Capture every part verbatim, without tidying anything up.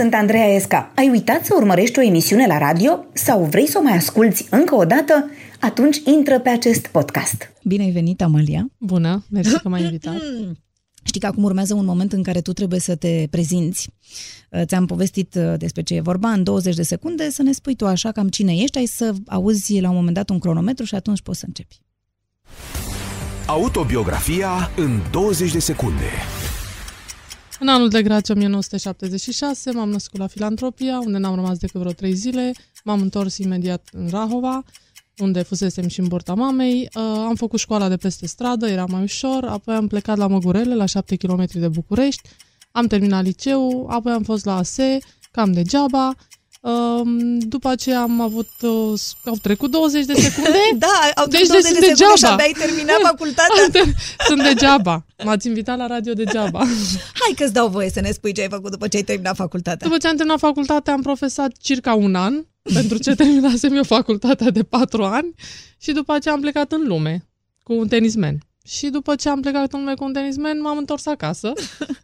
Sunt Andreea Esca. Ai uitat să urmărești o emisiune la radio? Sau vrei să o mai asculți încă o dată? Atunci intră pe acest podcast. Bine ai venit, Amalia! Bună! Mersi că m-ai invitat! Știi că acum urmează un moment în care tu trebuie să te prezinți. Ți-am povestit despre ce e vorba în douăzeci de secunde, să ne spui tu așa cam cine ești, ai să auzi la un moment dat un cronometru și atunci poți să începi. Autobiografia în douăzeci de secunde. În anul de grație o mie nouă sute șaptezeci și șase m-am născut la Filantropia, unde n-am rămas decât vreo trei zile. M-am întors imediat în Rahova, unde fusesem și în burta mamei. Uh, am făcut școala de peste stradă, era mai ușor, apoi am plecat la Măgurele, la șapte kilometri de București, am terminat liceul, apoi am fost la A S E, cam degeaba. După aceea am avut, au trecut douăzeci de secunde. Da, au trecut deci douăzeci de secunde și abia ai terminat facultatea. Sunt degeaba, m-ați invitat la radio degeaba. Hai că-ți dau voie să ne spui ce ai făcut după ce ai terminat facultatea. După ce am terminat facultatea am profesat circa un an, pentru ce terminasem eu facultatea de patru ani. Și după aceea am plecat în lume cu un tenismen. Și după ce am plecat în lume cu un tenismen m-am întors acasă,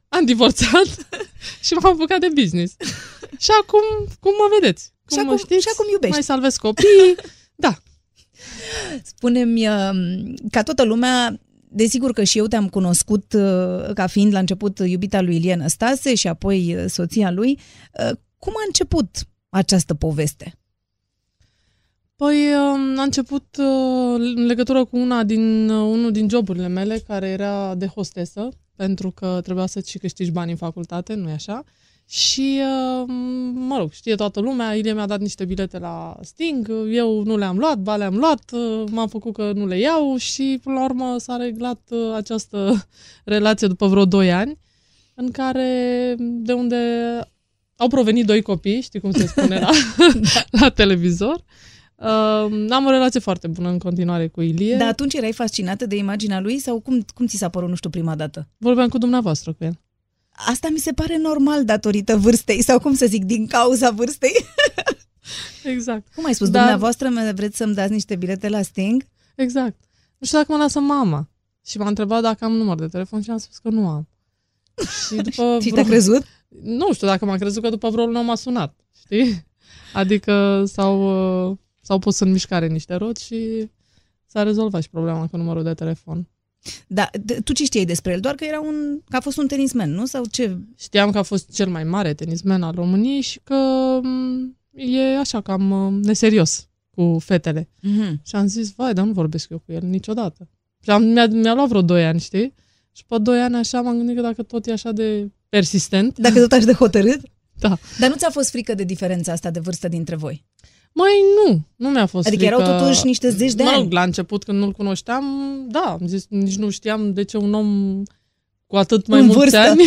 am divorțat și m-am apucat de business. Și acum, cum mă vedeți? Cum și, mă acum, și acum iubești. Mai salvez copii. Da. Spune-mi, ca toată lumea, desigur că și eu te-am cunoscut ca fiind la început iubita lui Ilie Năstase și apoi soția lui. Cum a început această poveste? Păi a început în legătură cu una din, unul din joburile mele, care era de hostesă, pentru că trebuia să și câștigi bani în facultate, nu-i așa? Și, mă rog, știe toată lumea, Ilie mi-a dat niște bilete la Sting, eu nu le-am luat, ba le-am luat, m-am făcut că nu le iau și, până la urmă, s-a reglat această relație după vreo doi ani, în care, de unde au provenit doi copii, știi cum se spune la, la televizor. Uh, am o relație foarte bună în continuare cu Ilie. Dar atunci erai fascinată de imaginea lui sau cum, cum ți s-a părut, nu știu, prima dată? Vorbeam cu dumneavoastră cu el. Asta mi se pare normal datorită vârstei sau cum să zic, din cauza vârstei. Exact. Cum ai spus, dar dumneavoastră vreți să-mi dați niște bilete la Sting? Exact. Nu știu dacă mă lasă mama. Și m-a întrebat dacă am număr de telefon și am spus că nu am. Și după și vreo... te-a crezut? Nu știu dacă m-a crezut, că după vreo lună m-a sunat. Știi? Adică sau... Uh... S-au pus în mișcare niște roți și s-a rezolvat și problema cu numărul de telefon. Da, tu ce știai despre el? Doar că era un, că a fost un tenismen, nu? Sau ce? Știam că a fost cel mai mare tenismen al României și că e așa cam neserios cu fetele. Mm-hmm. Și am zis, vai, dar nu vorbesc eu cu el niciodată. Și am, mi-a, mi-a luat vreo doi ani, știi? Și pe doi ani așa m-am gândit că dacă tot e așa de persistent... Dacă tot așa de hotărât? Da. Dar nu ți-a fost frică de diferența asta de vârstă dintre voi? Mai nu, nu mi-a fost adică frică. Adică erau totuși niște zeci de mă rog, ani. La început, când nu-l cunoșteam, da, am zis, nici nu știam de ce un om cu atât mai în mulți vârstă. Ani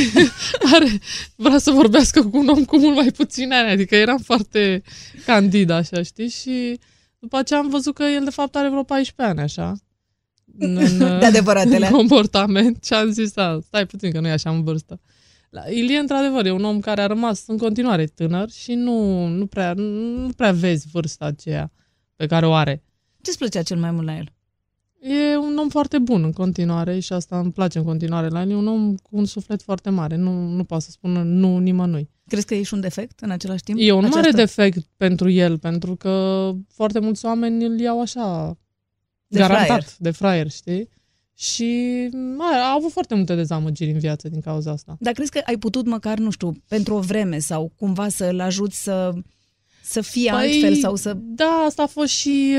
are, vrea să vorbească cu un om cu mult mai puțini ani. Adică eram foarte candid, așa, știi? Și după aceea am văzut că el, de fapt, are vreo paisprezece ani, așa, în, de adevăratele. În comportament. Și am zis, da, stai puțin, că nu e așa în vârstă. Ilie, într-adevăr, e un om care a rămas în continuare tânăr și nu, nu, prea, nu prea vezi vârsta aceea pe care o are. Ce-ți plăcea cel mai mult la el? E un om foarte bun în continuare și asta îmi place în continuare la el. E un om cu un suflet foarte mare. Nu, nu poate să spună nu nimănui. Crezi că ești un defect în același timp? E un aceasta? Mare defect pentru el, pentru că foarte mulți oameni îl iau așa de garantat, fraier. de fraier, știi? Și a, a avut foarte multe dezamăgiri în viață din cauza asta. Dar crezi că ai putut măcar, nu știu, pentru o vreme sau cumva să-l ajuți să, să fie păi, altfel? Sau să... Da, asta a fost și...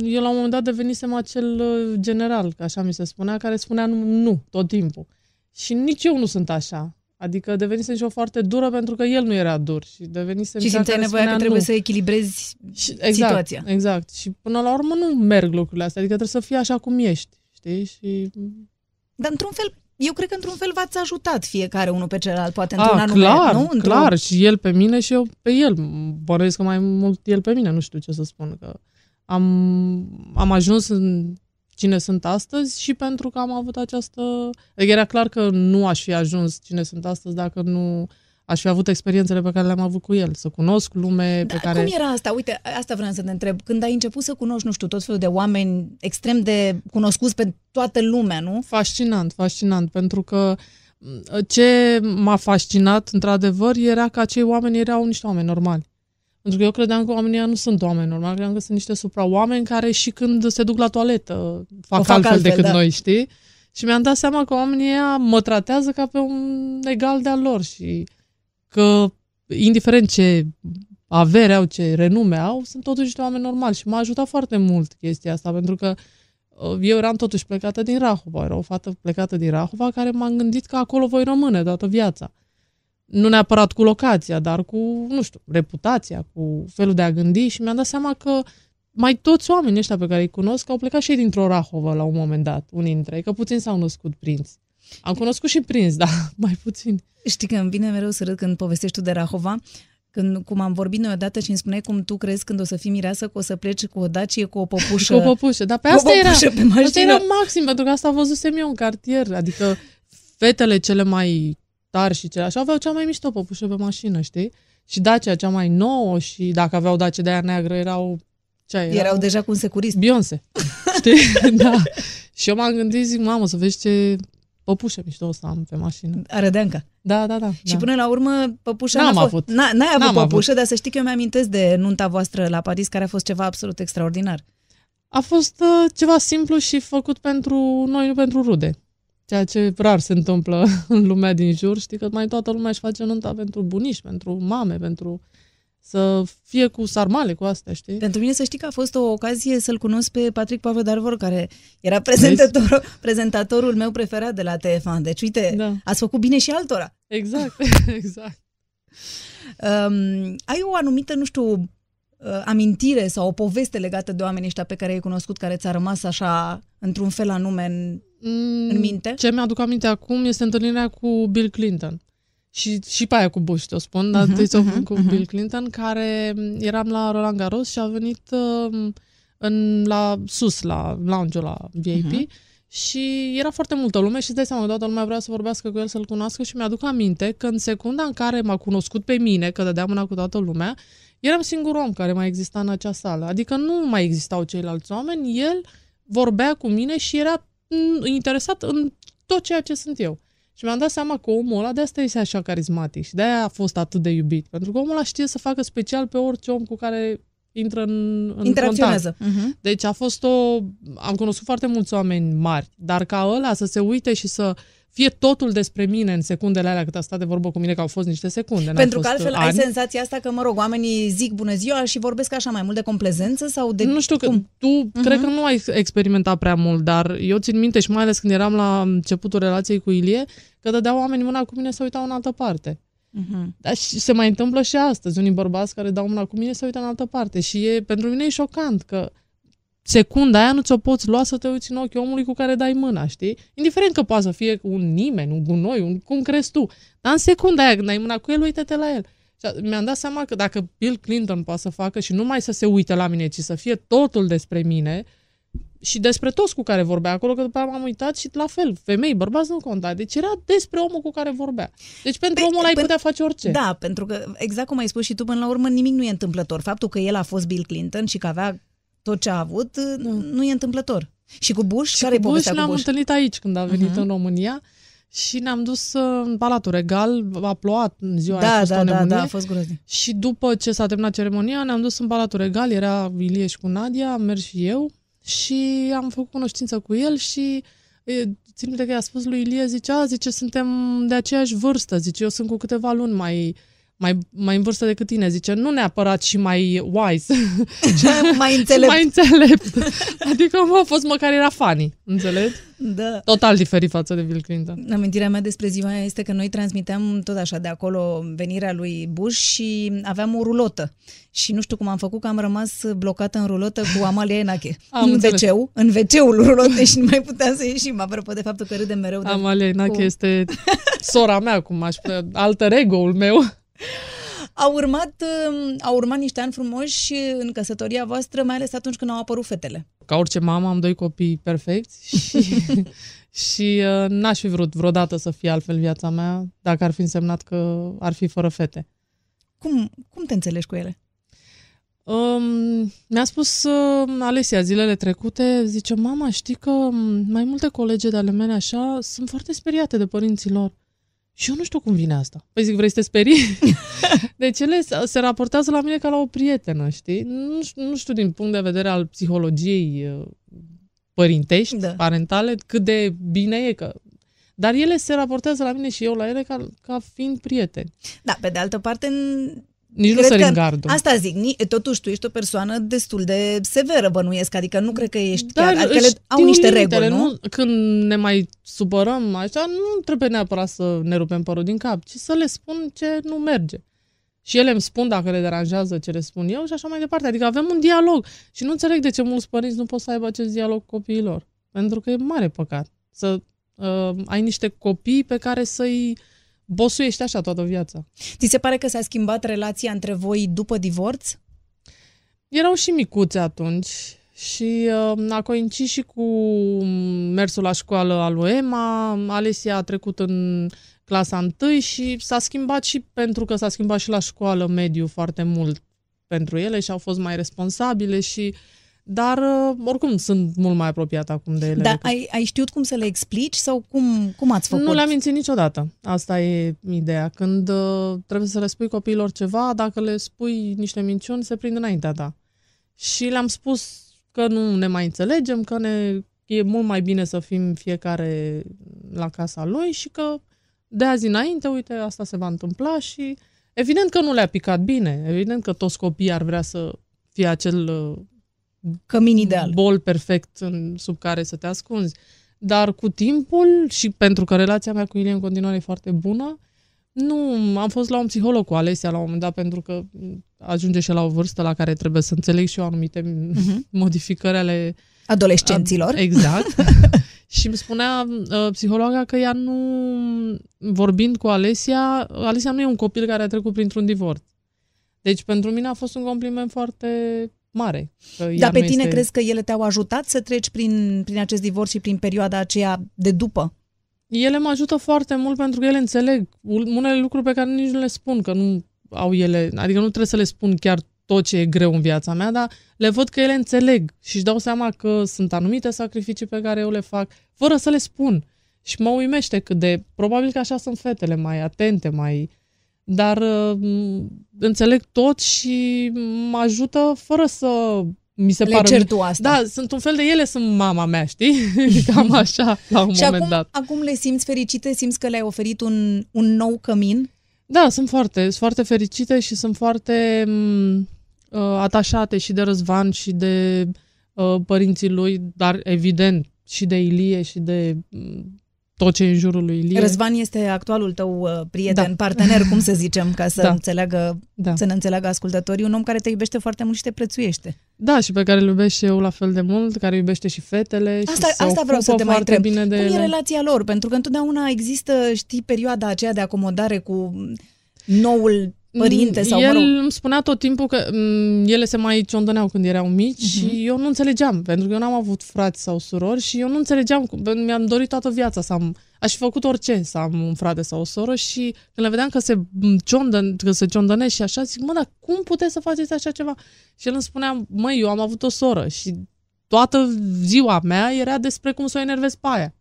Eu la un moment dat devenisem acel general, că așa mi se spunea, care spunea nu, nu tot timpul. Și nici eu nu sunt așa. Adică devenisem și eu foarte dură pentru că el nu era dur. Și devenisem și simțeai nevoia că trebuie nu. Să echilibrezi și, exact, situația. Exact. Și până la urmă nu merg lucrurile astea. Adică trebuie să fii așa cum ești. Și... Dar într-un fel, eu cred că într-un fel v-ați ajutat fiecare unul pe celălalt, poate într-un a, anume, clar, nu? Într-un... clar, și el pe mine și eu pe el. Bănuiesc că mai mult el pe mine, nu știu ce să spun, că am, am ajuns în cine sunt astăzi și pentru că am avut această... Adică era clar că nu aș fi ajuns cine sunt astăzi dacă nu... Aș fi avut experiențele pe care le-am avut cu el, să cunosc lume da, pe care... Cum era asta? Uite, asta vreau să te întreb. Când ai început să cunoști, nu știu, tot felul de oameni extrem de cunoscuți pe toată lumea, nu? Fascinant, fascinant, pentru că Ce m-a fascinat, într-adevăr, era că acei oameni erau niște oameni normali. Pentru că eu credeam că oamenii nu sunt oameni normali, credeam că sunt niște supraoameni care și când se duc la toaletă fac, fac altfel, altfel decât da. noi, știi? Și mi-am dat seama că oamenii ăia mă tratează ca pe un egal de-al lor și că, indiferent ce avere au, ce renume au, sunt totuși niște oameni normali. Și m-a ajutat foarte mult chestia asta, pentru că eu eram totuși plecată din Rahova, era o fată plecată din Rahova care m-am gândit că acolo voi rămâne toată viața. Nu neapărat cu locația, dar cu, nu știu, reputația, cu felul de a gândi și mi-am dat seama că mai toți oamenii ăștia pe care îi cunosc au plecat și ei dintr-o Rahovă la un moment dat, unii dintre ei, că puțin s-au născut prinți. Am cunoscut și prinți, dar mai puțin. Știi că îmi vine mereu să râd când povestești tu de Rahova, când, cum am vorbit noi odată și îmi spuneai cum tu crezi când o să fii mireasă că o să pleci cu o dacie, cu o păpușă. Cu o păpușă, dar pe asta era, pe asta era maxim, pentru că asta văzusem eu în cartier, adică fetele cele mai tari și cele așa aveau cea mai mișto păpușă pe mașină, știi? Și dacia cea mai nouă și dacă aveau dacia de aia neagră erau... Erau, erau deja cu un securist. Beyoncé, știi? Da. Și eu m-am gândit, zic, mamă, să vezi ce păpușe mișto o să am pe mașină. Arădeancă. Da, da, da. Și da. Până la urmă, păpușa... N-am avut. N-ai avut N-am păpușă, avut. Dar să știi că eu mi-amintesc de nunta voastră la Paris, care a fost ceva absolut extraordinar. A fost uh, ceva simplu și făcut pentru noi, nu pentru rude. Ceea ce rar se întâmplă în lumea din jur, știi? Că mai toată lumea își face nunta pentru bunici, pentru mame, pentru... Să fie cu sarmale, cu astea, știi? Pentru mine să știi că a fost o ocazie să-l cunosc pe Patrick Poivre Darvor, care era prezentator, prezentatorul meu preferat de la T F unu. Deci, uite, da. Ați făcut bine și altora. Exact, exact. um, ai o anumită, nu știu, amintire sau o poveste legată de oamenii ăștia pe care i-ai cunoscut, care ți-a rămas așa, într-un fel anume, în, mm, în minte? Ce mi-aduc aminte acum este întâlnirea cu Bill Clinton. Și, și pe aia cu Bush, te-o spun, dar uh-huh, te-o spun uh-huh, cu uh-huh. Bill Clinton, care eram la Roland Garros și a venit uh, în, la sus, la lounge-ul la V I P uh-huh. și era foarte multă lume și îți dai seama, toată lumea vrea să vorbească cu el, să-l cunoască și mi-aduc aminte că în secunda în care m-a cunoscut pe mine, că dădeam mâna cu toată lumea, eram singurul om care mai exista în acea sală, adică nu mai existau ceilalți oameni, el vorbea cu mine și era interesat în tot ceea ce sunt eu. Și mi-am dat seama că omul ăla de asta este așa carismatic și de-aia a fost atât de iubit. Pentru că omul ăla știe să facă special pe orice om cu care intră în, în interacționează. Contact. Uh-huh. Deci a fost o... Am cunoscut foarte mulți oameni mari, dar ca ăla să se uite și să fie totul despre mine în secundele alea cât a stat de vorbă cu mine, că au fost niște secunde. Pentru că altfel ani. Ai senzația asta că, mă rog, oamenii zic bună ziua și vorbesc așa mai mult de complezență sau de... Nu știu, că cum? Tu uh-huh. cred că nu ai experimentat prea mult, dar eu țin minte și mai ales când eram la începutul relației cu Ilie, că dădeau oamenii mâna cu mine să uitau în altă parte. Uh-huh. Dar se mai întâmplă și astăzi. Unii bărbați care dau mâna cu mine să uită în altă parte și e, pentru mine e șocant că secunda aia nu ți-o poți lua să te uiți în ochii omului cu care dai mâna, știi? Indiferent că poate să fie un nimeni, un gunoi, un cum crezi tu. Dar în secunda aia când ai mâna cu el, uite-te la el. Și mi-am dat seama că dacă Bill Clinton poate să facă și nu mai să se uite la mine, ci să fie totul despre mine și despre toți cu care vorbea acolo, că după aia m-am uitat și la fel, femei, bărbați nu conta. Deci era despre omul cu care vorbea. Deci pentru omul ăla ai putea face orice. Da, pentru că exact cum ai spus și tu, până la urmă nimic nu e întâmplător. Faptul că el a fost Bill Clinton și că avea tot ce a avut, nu, nu e întâmplător. Și cu Bush, care-i povestea cu Bush? Ne-am întâlnit aici când a venit uh-huh. în România și ne-am dus în Palatul Regal, a plouat în ziua da, aia, a fost da, o nebunie. Da, da, a fost groaznic. Și după ce s-a terminat ceremonia, ne-am dus în Palatul Regal, era Ilie și cu Nadia, am mers și eu și am făcut cunoștință cu el și țin minte că i-a spus lui Ilie, zicea, zice, suntem de aceeași vârstă, zice, eu sunt cu câteva luni mai... Mai, mai în vârstă decât tine, zice, nu neapărat și mai wise. mai înțelept. mai înțelept. Adică a fost măcar era funny, înțelegi? Da. Total diferit față de Bill Clinton. Amintirea mea despre ziua aia este că noi transmiteam tot așa de acolo venirea lui Bush și aveam o rulotă. Și nu știu cum am făcut că am rămas blocată în rulotă cu Amalia Enache. În veceu, în veceul rulotei și nu mai puteam să ieșim. Apropo de faptul că râdem mereu de... Amalia Enache cu... este sora mea, cum aș putea, alter ego-ul meu. Au urmat, au urmat niște ani frumoși în căsătoria voastră, mai ales atunci când au apărut fetele. Ca orice mamă, am doi copii perfecți și, și n-aș fi vrut vreodată să fie altfel viața mea, dacă ar fi însemnat că ar fi fără fete. Cum, cum te înțelegi cu ele? Um, mi-a spus uh, Alesia zilele trecute, zice, mama, știi că mai multe colege de ale mele așa sunt foarte speriate de părinții lor. Și eu nu știu cum vine asta. Păi zic, vrei să te sperii? Deci ele se raportează la mine ca la o prietenă, știi? Nu știu, nu știu din punct de vedere al psihologiei părintești, da. parentale, cât de bine e că... Dar ele se raportează la mine și eu la ele ca, ca fiind prieteni. Da, pe de altă parte... Nici nu sărim gardul. Asta zic, totuși tu ești o persoană destul de severă, bănuiesc, adică nu cred că ești chiar, dar ele au niște reguli, nu? Când ne mai supărăm așa, nu trebuie neapărat să ne rupem părul din cap, ci să le spun ce nu merge. Și ele îmi spun dacă le deranjează ce le spun eu și așa mai departe. Adică avem un dialog și nu înțeleg de ce mulți părinți nu pot să aibă acest dialog cu copiilor. Pentru că e mare păcat să uh, ai niște copii pe care să-i... bosuiești așa toată viața. Ți se pare că s-a schimbat relația între voi după divorț? Erau și micuți atunci și uh, a coincis și cu mersul la școală al lui Emma. Alesia a trecut în clasa întâi și s-a schimbat și pentru că s-a schimbat și la școală mediu foarte mult pentru ele și au fost mai responsabile și... Dar, oricum, sunt mult mai apropiat acum de ele. Dar ai, ai știut cum să le explici sau cum, cum ați făcut? Nu le-am mințit niciodată. Asta e ideea. Când uh, trebuie să le spui copiilor ceva, dacă le spui niște minciuni, se prind înaintea ta. Și le-am spus că nu ne mai înțelegem, că ne, e mult mai bine să fim fiecare la casa lui și că de azi înainte, uite, asta se va întâmpla și evident că nu le-a picat bine. Evident că toți copiii ar vrea să fie acel... Uh, cămin ideal. Bol perfect în, sub care să te ascunzi. Dar cu timpul și pentru că relația mea cu Ilie în continuare e foarte bună, nu, am fost la un psiholog cu Alesia la un moment dat pentru că ajunge și la o vârstă la care trebuie să înțeleg și eu anumite uh-huh. modificări ale... adolescenților. A, exact. Și îmi spunea uh, psihologa că ea nu... Vorbind cu Alesia, Alesia nu e un copil care a trecut printr-un divorț. Deci pentru mine a fost un compliment foarte... mare. Dar pe tine este... crezi că ele te-au ajutat să treci prin, prin acest divorț și prin perioada aceea de după? Ele mă ajută foarte mult pentru că ele înțeleg unele lucruri pe care nici nu le spun, că nu au ele, adică nu trebuie să le spun chiar tot ce e greu în viața mea, dar le văd că ele înțeleg și își dau seama că sunt anumite sacrificii pe care eu le fac fără să le spun. Și mă uimește cât de... Probabil că așa sunt fetele, mai atente, mai... Dar înțeleg tot și mă ajută fără să mi se pară... Le cer tu asta. Da, sunt un fel de ele, sunt mama mea, știi? Cam așa, la un moment acum, dat. Și acum le simți fericite? Simți că le-ai oferit un, un nou cămin? Da, sunt foarte, sunt foarte fericite și sunt foarte uh, atașate și de Răzvan și de uh, părinții lui, dar evident și de Ilie și de... Um, tot ce în jurul lui Ilie. Răzvan este actualul tău prieten, da. partener, cum să zicem, ca să, da. înțeleagă, da. să ne înțeleagă ascultătorii, un om care te iubește foarte mult și te prețuiește. Da, și pe care îl iubește eu la fel de mult, care iubește și fetele. Asta, și asta vreau să te mai întreb. Bine de cum ele? E relația lor? Pentru că întotdeauna există, știi, perioada aceea de acomodare cu noul părinte sau el mă rog. Îmi spunea tot timpul că m- ele se mai ciondăneau când erau mici uh-huh. și eu nu înțelegeam, pentru că eu n-am avut frați sau surori și eu nu înțelegeam, mi-am dorit toată viața să am, aș fi făcut orice să am un frate sau o soră și când le vedeam că se ciondă, că se ciondănește și așa, zic, mă, dar cum puteți să faceți așa ceva? Și el îmi spunea, măi, eu am avut o soră și toată ziua mea era despre cum să o enervez pe aia.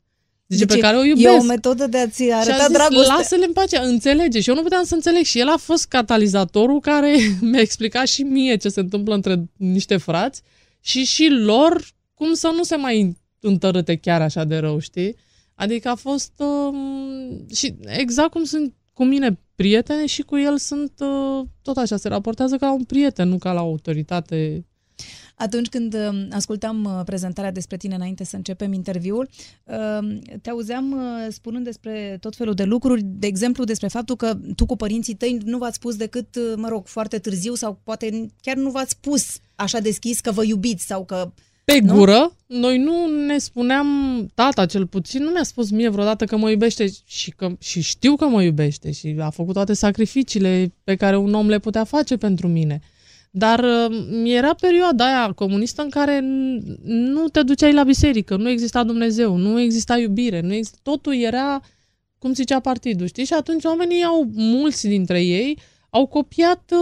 Zice, deci, pe care o iubesc. E o metodă de a-ți arăta dragostea. Lasă-le în pace, înțelege. Și eu nu puteam să înțeleg. Și el a fost catalizatorul care mi-a explicat și mie ce se întâmplă între niște frați și și lor cum să nu se mai întărâte chiar așa de rău, știi? Adică a fost... Um, și exact cum sunt cu mine prietene și cu el sunt uh, tot așa. Se raportează ca la un prieten, nu ca la o autoritate... Atunci când ascultam prezentarea despre tine înainte să începem interviul, te auzeam spunând despre tot felul de lucruri, de exemplu despre faptul că tu cu părinții tăi nu v-ați spus decât, mă rog, foarte târziu sau poate chiar nu v-ați spus așa deschis că vă iubiți sau că... Pe nu? Gură, noi nu ne spuneam, tata cel puțin, nu mi-a spus mie vreodată că mă iubește și, că, și știu că mă iubește și a făcut toate sacrificiile pe care un om le putea face pentru mine. Dar era perioada aia comunistă în care nu te duceai la biserică, nu exista Dumnezeu, nu exista iubire, nu exista, totul era cum zicea partidul, știi? Și atunci oamenii au, mulți dintre ei, au copiat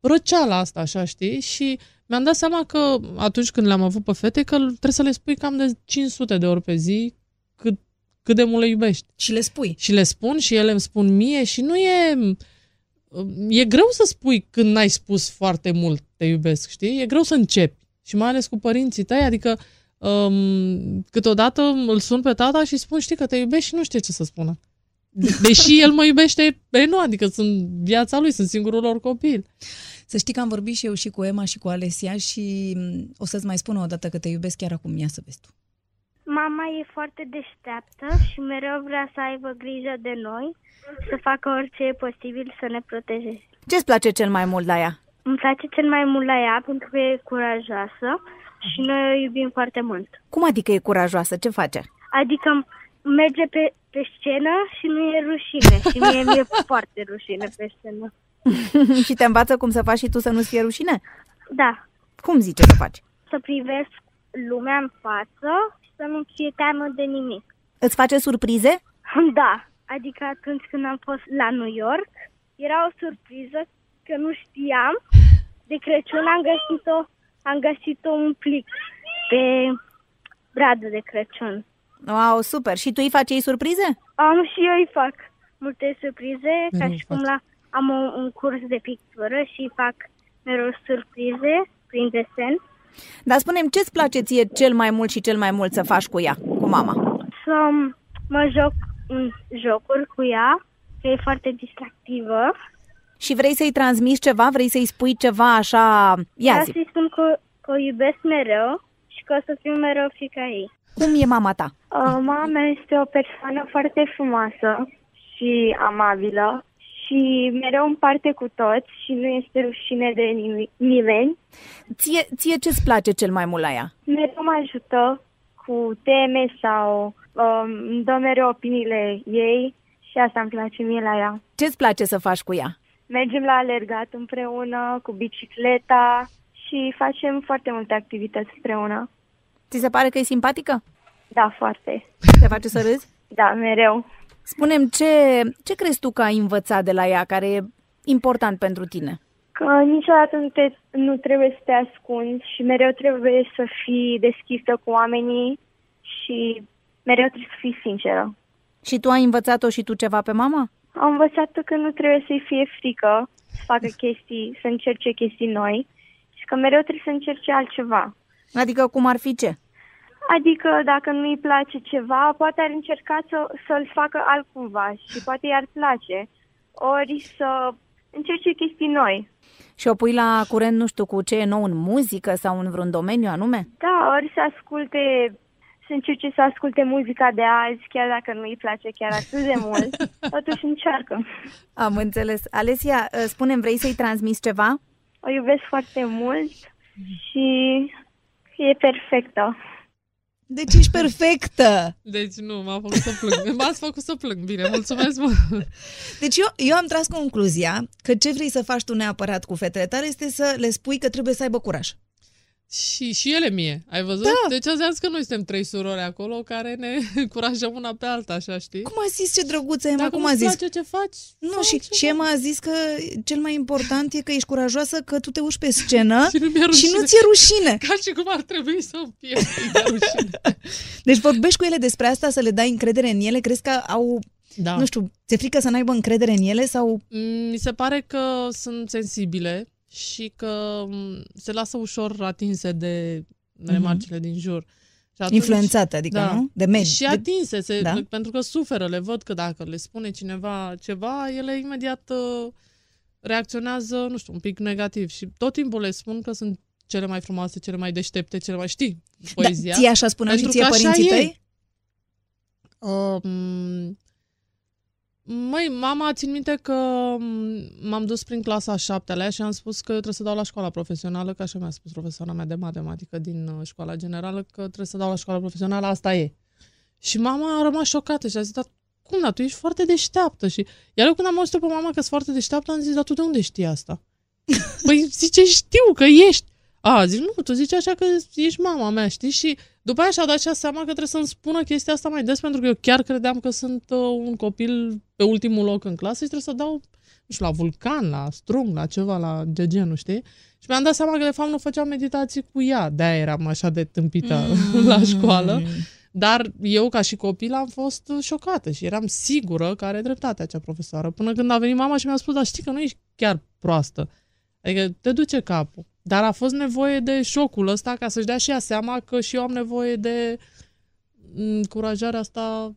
răceala asta, așa, știi? Și mi-am dat seama că atunci când le-am avut pe fete, că trebuie să le spui cam de cinci sute de ori pe zi cât, cât de mult le iubești. Și le spui. Și le spun și ele îmi spun mie și nu e... E greu să spui când n-ai spus foarte mult te iubesc, știi? E greu să începi. Și mai ales cu părinții tăi, adică um, câteodată îl sun pe tata și spun, știi că te iubești și nu știe ce să spună. Deși el mă iubește, e nu, adică sunt viața lui, sunt singurul lor copil. Să știi că am vorbit și eu și cu Emma și cu Alesia și o să-ți mai spun o dată că te iubesc chiar acum, ia să vezi tu. Mama e foarte deșteaptă și mereu vrea să aibă grijă de noi, să facă orice e posibil să ne protejeze. Ce-ți place cel mai mult la ea? Îmi place cel mai mult la ea pentru că e curajoasă și noi o iubim foarte mult. Cum adică e curajoasă? Ce face? Adică merge pe, pe scenă și nu e rușine și mie mi-e foarte rușine pe scenă. Și te învață cum să faci și tu să nu-ți fie rușine? Da. Cum zice să faci? Să privesc lumea în față și să nu fie teamă de nimic. Îți face surprize? Da. Adică atunci când am fost la New York, era o surpriză că nu știam. De Crăciun am găsit-o, am găsit-o un plic pe bradul de Crăciun. Wow, super! Și tu îi faci ei surprize? Am și eu îi fac multe surprize, nu ca și fac. Cum la... Am un curs de pictură și fac mereu surprize prin desen. Dar spune-mi, ce-ți place ție cel mai mult și cel mai mult să faci cu ea, cu mama? Să mă joc în jocuri cu ea, că e foarte distractivă. Și vrei să-i transmiți ceva? Vrei să-i spui ceva așa? Ia zi. Vreau să-i spun că, că o iubesc mereu și că o să fiu mereu fiica ei. Cum e mama ta? Uh, mama este o persoană foarte frumoasă și amabilă. Și mereu împarte cu toți și nu este rușine de nimeni. Ție, ție ce-ți place cel mai mult la ea? Mereu mă ajută cu teme sau um, îmi dă mereu opiniile ei și asta îmi place mie la ea. Ce-ți place să faci cu ea? Mergem la alergat împreună, cu bicicleta și facem foarte multe activități împreună. Ți se pare că e simpatică? Da, foarte. Te face să râzi? Da, mereu. Spune-mi, ce, ce crezi tu că ai învățat de la ea, care e important pentru tine? Că niciodată nu, te, nu trebuie să te ascunzi și mereu trebuie să fii deschisă cu oamenii și mereu trebuie să fii sinceră. Și tu ai învățat-o și tu ceva pe mama? Am învățat-o că nu trebuie să-i fie frică, să facă chestii, să încerce chestii noi și că mereu trebuie să încerce altceva. Adică cum ar fi ce? Adică dacă nu-i place ceva, poate ar încerca să, să-l facă altcumva și poate i-ar place. Ori să încerce chestii noi. Și o pui la curent, nu știu, cu ce e nou în muzică sau în vreun domeniu anume? Da, ori să asculte, să încerce să asculte muzica de azi, chiar dacă nu-i place chiar atât de mult, totuși încearcă. Am înțeles. Alesia, spune-mi, vrei să-i transmiți ceva? O iubesc foarte mult și e perfectă. Deci ești perfectă! Deci nu, m-a făcut să plâng. M-ați făcut să plâng. Bine, mulțumesc mult! Deci eu, eu am tras concluzia că ce vrei să faci tu neapărat cu fetele tale este să le spui că trebuie să aibă curaj. Și, și ele mie, ai văzut? Da. Deci azi zis că noi suntem trei surori acolo care ne curajăm una pe alta, așa, știi? Cum a zis, ce drăguță, Emma, dacă cum a zis? Dacă ce faci, nu, și, și Emma a zis că cel mai important e că ești curajoasă, că tu te uși pe scenă și, nu și nu-ți e rușine. Ca și cum ar trebui să îmi fie rușine. Deci vorbești cu ele despre asta, să le dai încredere în ele? Crezi că au... Da. Nu știu, ți-e frică să n-aibă încredere în ele? Sau? Mi se pare că sunt sensibile și că se lasă ușor atinse de remarcile uh-huh. din jur. Și atunci, influențate, adică, da, nu? De mediu. Și atinse, se, da? Pentru că suferă, le văd că dacă le spune cineva ceva, ele imediat uh, reacționează, nu știu, un pic negativ. Și tot timpul le spun că sunt cele mai frumoase, cele mai deștepte, cele mai... Știi, poezia. Da, ție așa spuneau și ție părinții tăi? Um, Măi, mama, țin minte că m-am dus prin clasa a șaptea la ea și am spus că eu trebuie să dau la școala profesională, că așa mi-a spus profesoara mea de matematică din școala generală, că trebuie să dau la școala profesională, asta e. Și mama a rămas șocată și a zis, dar cum, da, tu ești foarte deșteaptă. Și iar eu când am auzit-o pe mama că sunt foarte deșteaptă, am zis, dar tu de unde știi asta? Păi zice, știu că ești. A, zic, nu, tu zici așa că ești mama mea, știi? Și după aia și-a dat și-a seama că trebuie să-mi spună chestia asta mai des, pentru că eu chiar credeam că sunt uh, un copil pe ultimul loc în clasă și trebuie să dau, nu știu, la vulcan, la strung, la ceva, la gegenul, știi? Și mi-am dat seama că, de fapt, nu făceam meditații cu ea. De-aia eram așa de tâmpită mm. la școală. Dar eu, ca și copil, am fost șocată și eram sigură că are dreptate acea profesoară. Până când a venit mama și mi-a spus, dar știi că nu ești chiar proastă. Adică te duce capul. Dar a fost nevoie de șocul ăsta ca să-și dea și ea seama că și eu am nevoie de încurajarea asta...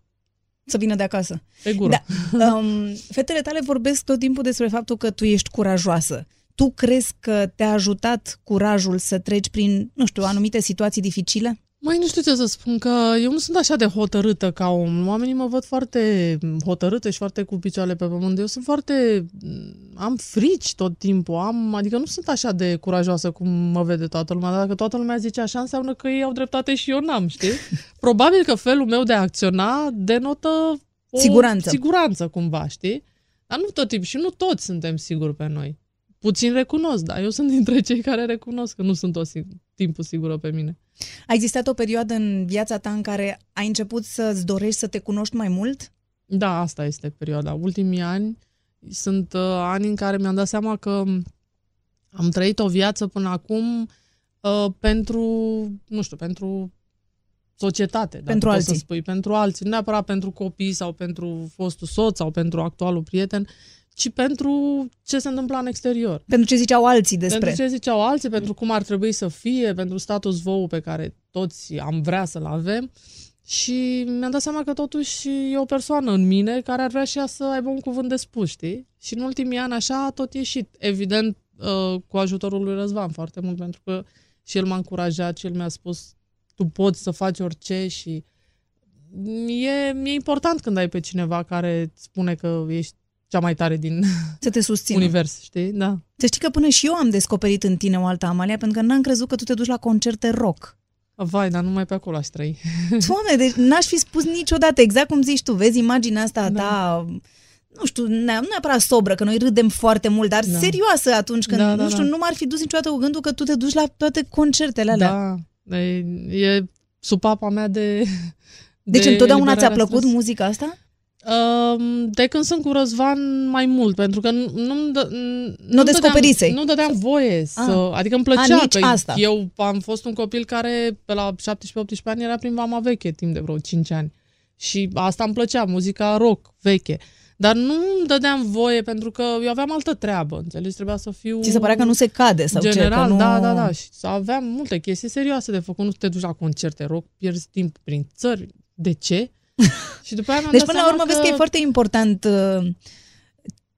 Să vină de acasă. Pe gură. Da. Um, fetele tale vorbesc tot timpul despre faptul că tu ești curajoasă. Tu crezi că te-a ajutat curajul să treci prin, nu știu, anumite situații dificile? Mai nu știu ce să spun, că eu nu sunt așa de hotărâtă ca om. Oamenii mă văd foarte hotărâtă și foarte cu picioarele pe pământ. Eu sunt foarte... am frici tot timpul. Am, adică nu sunt așa de curajoasă cum mă vede toată lumea. Dacă toată lumea zice așa, înseamnă că ei au dreptate și eu n-am, știi? Probabil că felul meu de a acționa denotă o siguranță, siguranță cumva, știi? Dar nu tot timpul și nu toți suntem siguri pe noi. Puțin recunosc, da. Eu sunt dintre cei care recunosc că nu sunt tot timpul sigură pe mine. A existat o perioadă în viața ta în care ai început să-ți dorești să te cunoști mai mult? Da, asta este perioada. Ultimii ani sunt uh, ani în care mi-am dat seama că am trăit o viață până acum uh, pentru, nu știu, pentru societate. Pentru alții. Să spui, pentru alții, nu neapărat pentru copii sau pentru fostul soț sau pentru actualul prieten, ci pentru ce se întâmplă în exterior. Pentru ce ziceau alții despre. Pentru ce ziceau alții, pentru cum ar trebui să fie, pentru status quo pe care toți am vrea să-l avem. Și mi-am dat seama că totuși e o persoană în mine care ar vrea și ea să aibă un cuvânt de spus, știi? Și în ultimii ani așa a tot ieșit. Evident, cu ajutorul lui Răzvan foarte mult, pentru că și el m-a încurajat și el mi-a spus tu poți să faci orice și e, e important când ai pe cineva care spune că ești cea mai tare din să te susțină. Univers, știi? Da. Să știi că până și eu am descoperit în tine o altă Amalia, pentru că n-am crezut că tu te duci la concerte rock. Vai, dar numai pe acolo aș trăi. Doamne, deci n-aș fi spus niciodată, exact cum zici tu, vezi imaginea asta da. Ta, nu știu, nu neapărat sobră, că noi râdem foarte mult, dar da. Serioasă atunci când, da, da, nu știu, da. Nu m-ar fi dus niciodată cu gândul că tu te duci la toate concertele alea. Da, e, e supapa mea de... de deci întotdeauna ți-a plăcut stress. Muzica asta? De când sunt cu Răzvan mai mult, pentru că nu-mi dă, nu descoperisei. Nu dădeam voie să... A, adică îmi plăcea a, că asta. Eu am fost un copil care pe la șaptesprezece optsprezece ani era prin Vama Veche timp de vreo cinci ani și asta îmi plăcea, muzica rock veche, dar nu-mi dădeam voie pentru că eu aveam altă treabă, înțelegi? Trebuia să fiu... Ți se părea că nu se cade sau general, ce? Că nu... da, da, da, și aveam multe chestii serioase de făcut, nu te duci la concerte rock, pierzi timp prin țări, de ce? Și după aia deci până la urmă că... vezi că e foarte important uh,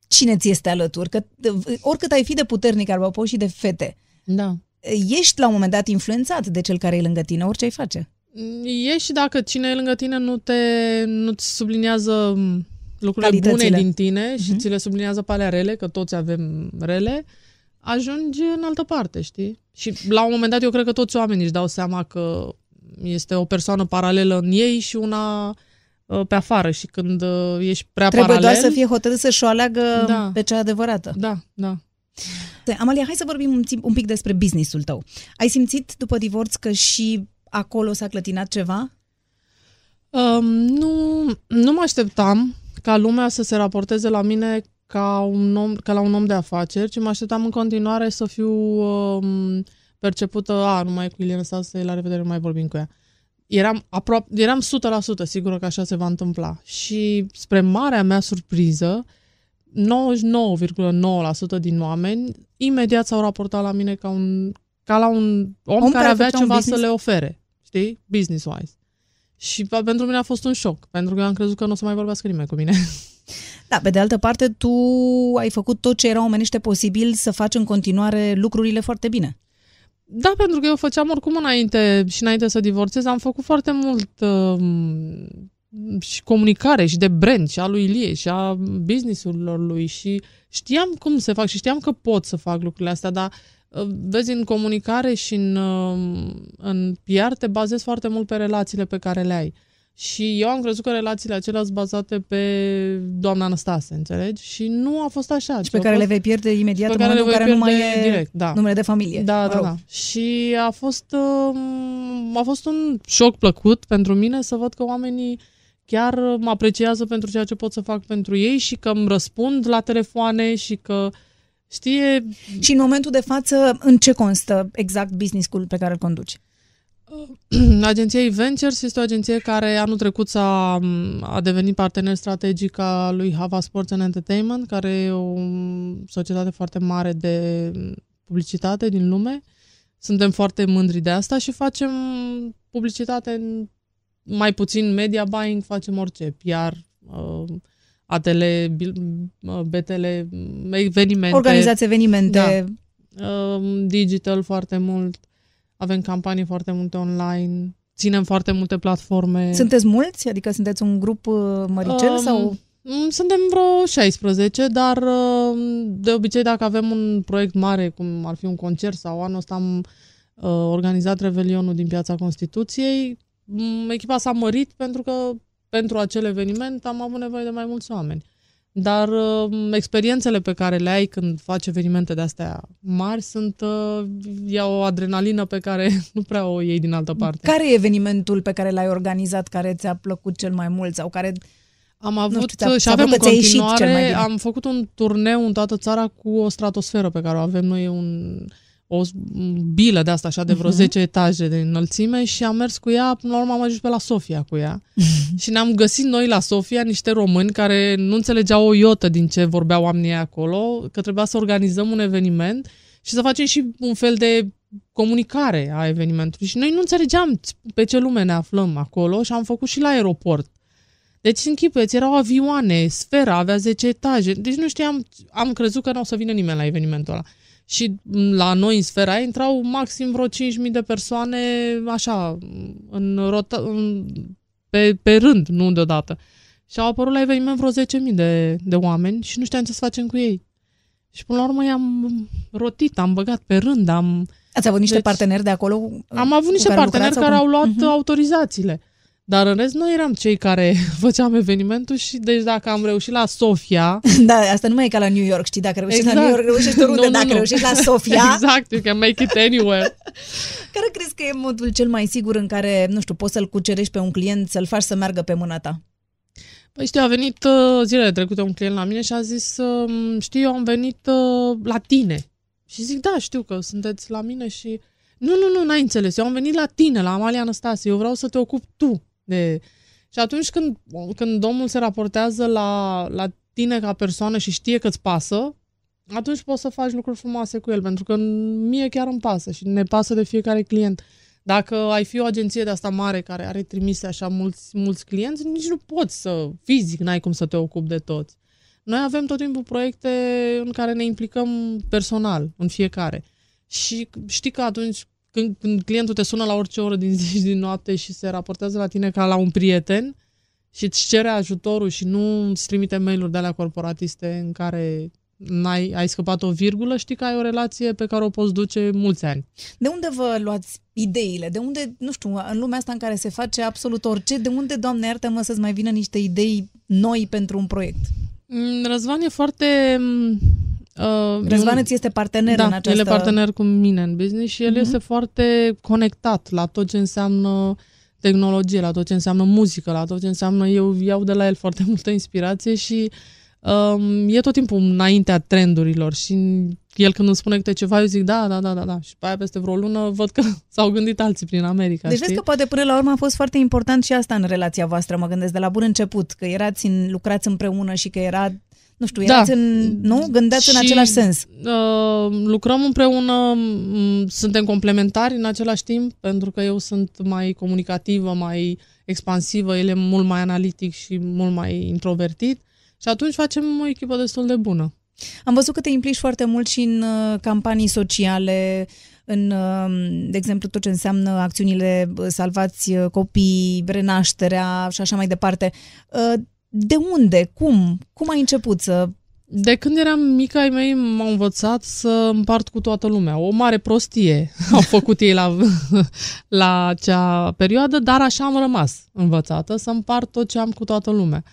cine ți este alături, că uh, oricât ai fi de puternic, ar băpău și de fete, da. Ești la un moment dat influențat de cel care e lângă tine, orice ai face. Ești și dacă cine e lângă tine nu te nu ți subliniază lucrurile bune din tine uh-huh. și ți le subliniază pe alea rele, că toți avem rele, ajungi în altă parte, știi? Și la un moment dat eu cred că toți oamenii își dau seama că este o persoană paralelă în ei și una pe afară și când ești prea trebuie paralel... Trebuie doar să fie hotărât să-și o aleagă da. Pe cea adevărată. Da, da. Amalia, hai să vorbim un pic despre business-ul tău. Ai simțit după divorț că și acolo s-a clătinat ceva? Um, nu, nu mă așteptam ca lumea să se raporteze la mine ca, un om, ca la un om de afaceri, ci mă așteptam în continuare să fiu... Um, percepută, a, nu mai e cu Ilie Năstase, la revedere, nu mai vorbim cu ea. Eram, aproape, eram o sută la sută sigură că așa se va întâmpla. Și spre marea mea surpriză, nouăzeci și nouă virgulă nouă la sută din oameni imediat s-au raportat la mine ca, un, ca la un om, om care avea ceva să le ofere, știi? Business-wise. Și pentru mine a fost un șoc, pentru că eu am crezut că nu o să mai vorbească nimeni cu mine. Da, pe de altă parte, tu ai făcut tot ce era omenește posibil să faci în continuare lucrurile foarte bine. Da, pentru că eu făceam oricum înainte și înainte să divorțez, am făcut foarte mult uh, și comunicare și de brand și a lui Ilie și a business-urilor lui și știam cum se fac și știam că pot să fac lucrurile astea, dar uh, vezi, în comunicare și în, uh, în P R te bazezi foarte mult pe relațiile pe care le ai. Și eu am crezut că relațiile acelea sunt bazate pe doamna Năstase, înțelegi? Și nu a fost așa. Și pe care le vei pierde imediat în momentul în care nu mai e direct, da. Numele de familie. Da, da, da. Și a fost, a fost un șoc plăcut pentru mine să văd că oamenii chiar mă apreciază pentru ceea ce pot să fac pentru ei și că îmi răspund la telefoane și că știe... Și în momentul de față, în ce constă exact business-ul pe care îl conduci? Agenția eVentures este o agenție care anul trecut s-a, a devenit partener strategic al lui Havas Sports and Entertainment, care e o societate foarte mare de publicitate din lume. Suntem foarte mândri de asta și facem publicitate în mai puțin media buying, facem orice, P R, A T L, B T L, evenimente. Organizați evenimente. Da. Digital foarte mult. Avem campanii foarte multe online, ținem foarte multe platforme. Sunteți mulți? Adică sunteți un grup măricel? Um, sau? Suntem vreo șaisprezece, dar de obicei dacă avem un proiect mare, cum ar fi un concert sau anul ăsta am uh, organizat Revelionul din Piața Constituției, echipa s-a mărit pentru că pentru acel eveniment am avut nevoie de mai mulți oameni. Dar uh, experiențele pe care le ai când faci evenimente de-astea mari sunt uh, ia o adrenalină pe care nu prea o iei din altă parte. Care e evenimentul pe care l-ai organizat care ți-a plăcut cel mai mult sau care... Am avut știu, și avem în continuare, am făcut un turneu în toată țara cu o stratosferă pe care o avem noi, un, o bilă de asta așa de vreo uh-huh. zece etaje de înălțime și am mers cu ea, până la urmă am ajuns pe la Sofia cu ea și ne-am găsit noi la Sofia niște români care nu înțelegeau o iotă din ce vorbeau oamenii acolo, că trebuia să organizăm un eveniment și să facem și un fel de comunicare a evenimentului și noi nu înțelegeam pe ce lume ne aflăm acolo și am făcut și la aeroport. Deci, închipuieți, erau avioane, sfera avea zece etaje, deci nu știam, am crezut că nu o să vină nimeni la evenimentul ăla. Și la noi în sfera intrau maxim vreo cinci mii de persoane, așa, în rota, în, pe, pe rând, nu deodată. Și au apărut la eveniment vreo zece mii de, de oameni și nu știam ce să facem cu ei. Și până la urmă i-am rotit, am băgat pe rând, am... Ați avut niște deci, parteneri de acolo? Am avut niște care parteneri lucrați, care cum? Au luat uh-huh. autorizațiile. Dar în rest, noi eram cei care făceam evenimentul și deci dacă am reușit la Sofia... Da, asta nu mai e ca la New York, știi? Dacă reușești exact. La New York, reușești oriunde, no, dacă nu, nu. Reușești la Sofia... Exact, you can make it anywhere. Care crezi că e modul cel mai sigur în care, nu știu, poți să-l cucerești pe un client, să-l faci să meargă pe mâna ta? Păi știu, a venit zilele trecute un client la mine și a zis, știi, eu am venit la tine. Și zic, da, știu că sunteți la mine și... Nu, nu, nu, n-ai înțeles, eu am venit la tine, la Amalia Năstase, eu vreau să te ocupi tu. De... Și atunci când, când omul se raportează la, la tine ca persoană și știe că îți pasă, atunci poți să faci lucruri frumoase cu el, pentru că mie chiar îmi pasă și ne pasă de fiecare client. Dacă ai fi o agenție de asta mare care are trimise așa mulți, mulți clienți, nici nu poți să, fizic, n-ai cum să te ocupi de toți. Noi avem tot timpul proiecte în care ne implicăm personal, în fiecare. Și știi că atunci... Când, când clientul te sună la orice oră din zi și din noapte și se raportează la tine ca la un prieten și îți cere ajutorul și nu îți trimite mail-uri de alea corporatiste în care n-ai, ai scăpat o virgulă, știi că ai o relație pe care o poți duce mulți ani. De unde vă luați ideile? De unde, nu știu, în lumea asta în care se face absolut orice, de unde, Doamne iartă-mă, să-ți mai vină niște idei noi pentru un proiect? Răzvan e foarte... Uh, Răzvan îți este partener da, în această... Da, el e partener cu mine în business și el uh-huh. este foarte conectat la tot ce înseamnă tehnologie, la tot ce înseamnă muzică, la tot ce înseamnă... Eu iau de la el foarte multă inspirație și uh, e tot timpul înaintea trendurilor și el când îmi spune câte ceva, eu zic da, da, da, da, da. Și pe aia peste vreo lună văd că s-au gândit alții prin America. Deci știi? Vezi că poate până la urmă a fost foarte important și asta în relația voastră, mă gândesc de la bun început, că erați în, lucrați împreună și că era... Nu știu, erați da. În, nu? Gândeați și, în același sens. Uh, lucrăm împreună, m- suntem complementari în același timp, pentru că eu sunt mai comunicativă, mai expansivă, el e mult mai analitic și mult mai introvertit și atunci facem o echipă destul de bună. Am văzut că te implici foarte mult și în uh, campanii sociale, în, uh, de exemplu, tot ce înseamnă acțiunile uh, Salvați uh, Copii, Renașterea și așa mai departe. Uh, De unde? Cum? Cum ai început să... De când eram mică, ai mei m-au învățat să împart cu toată lumea. O mare prostie au făcut ei la, la acea perioadă, dar așa am rămas învățată, să împart tot ce am cu toată lumea.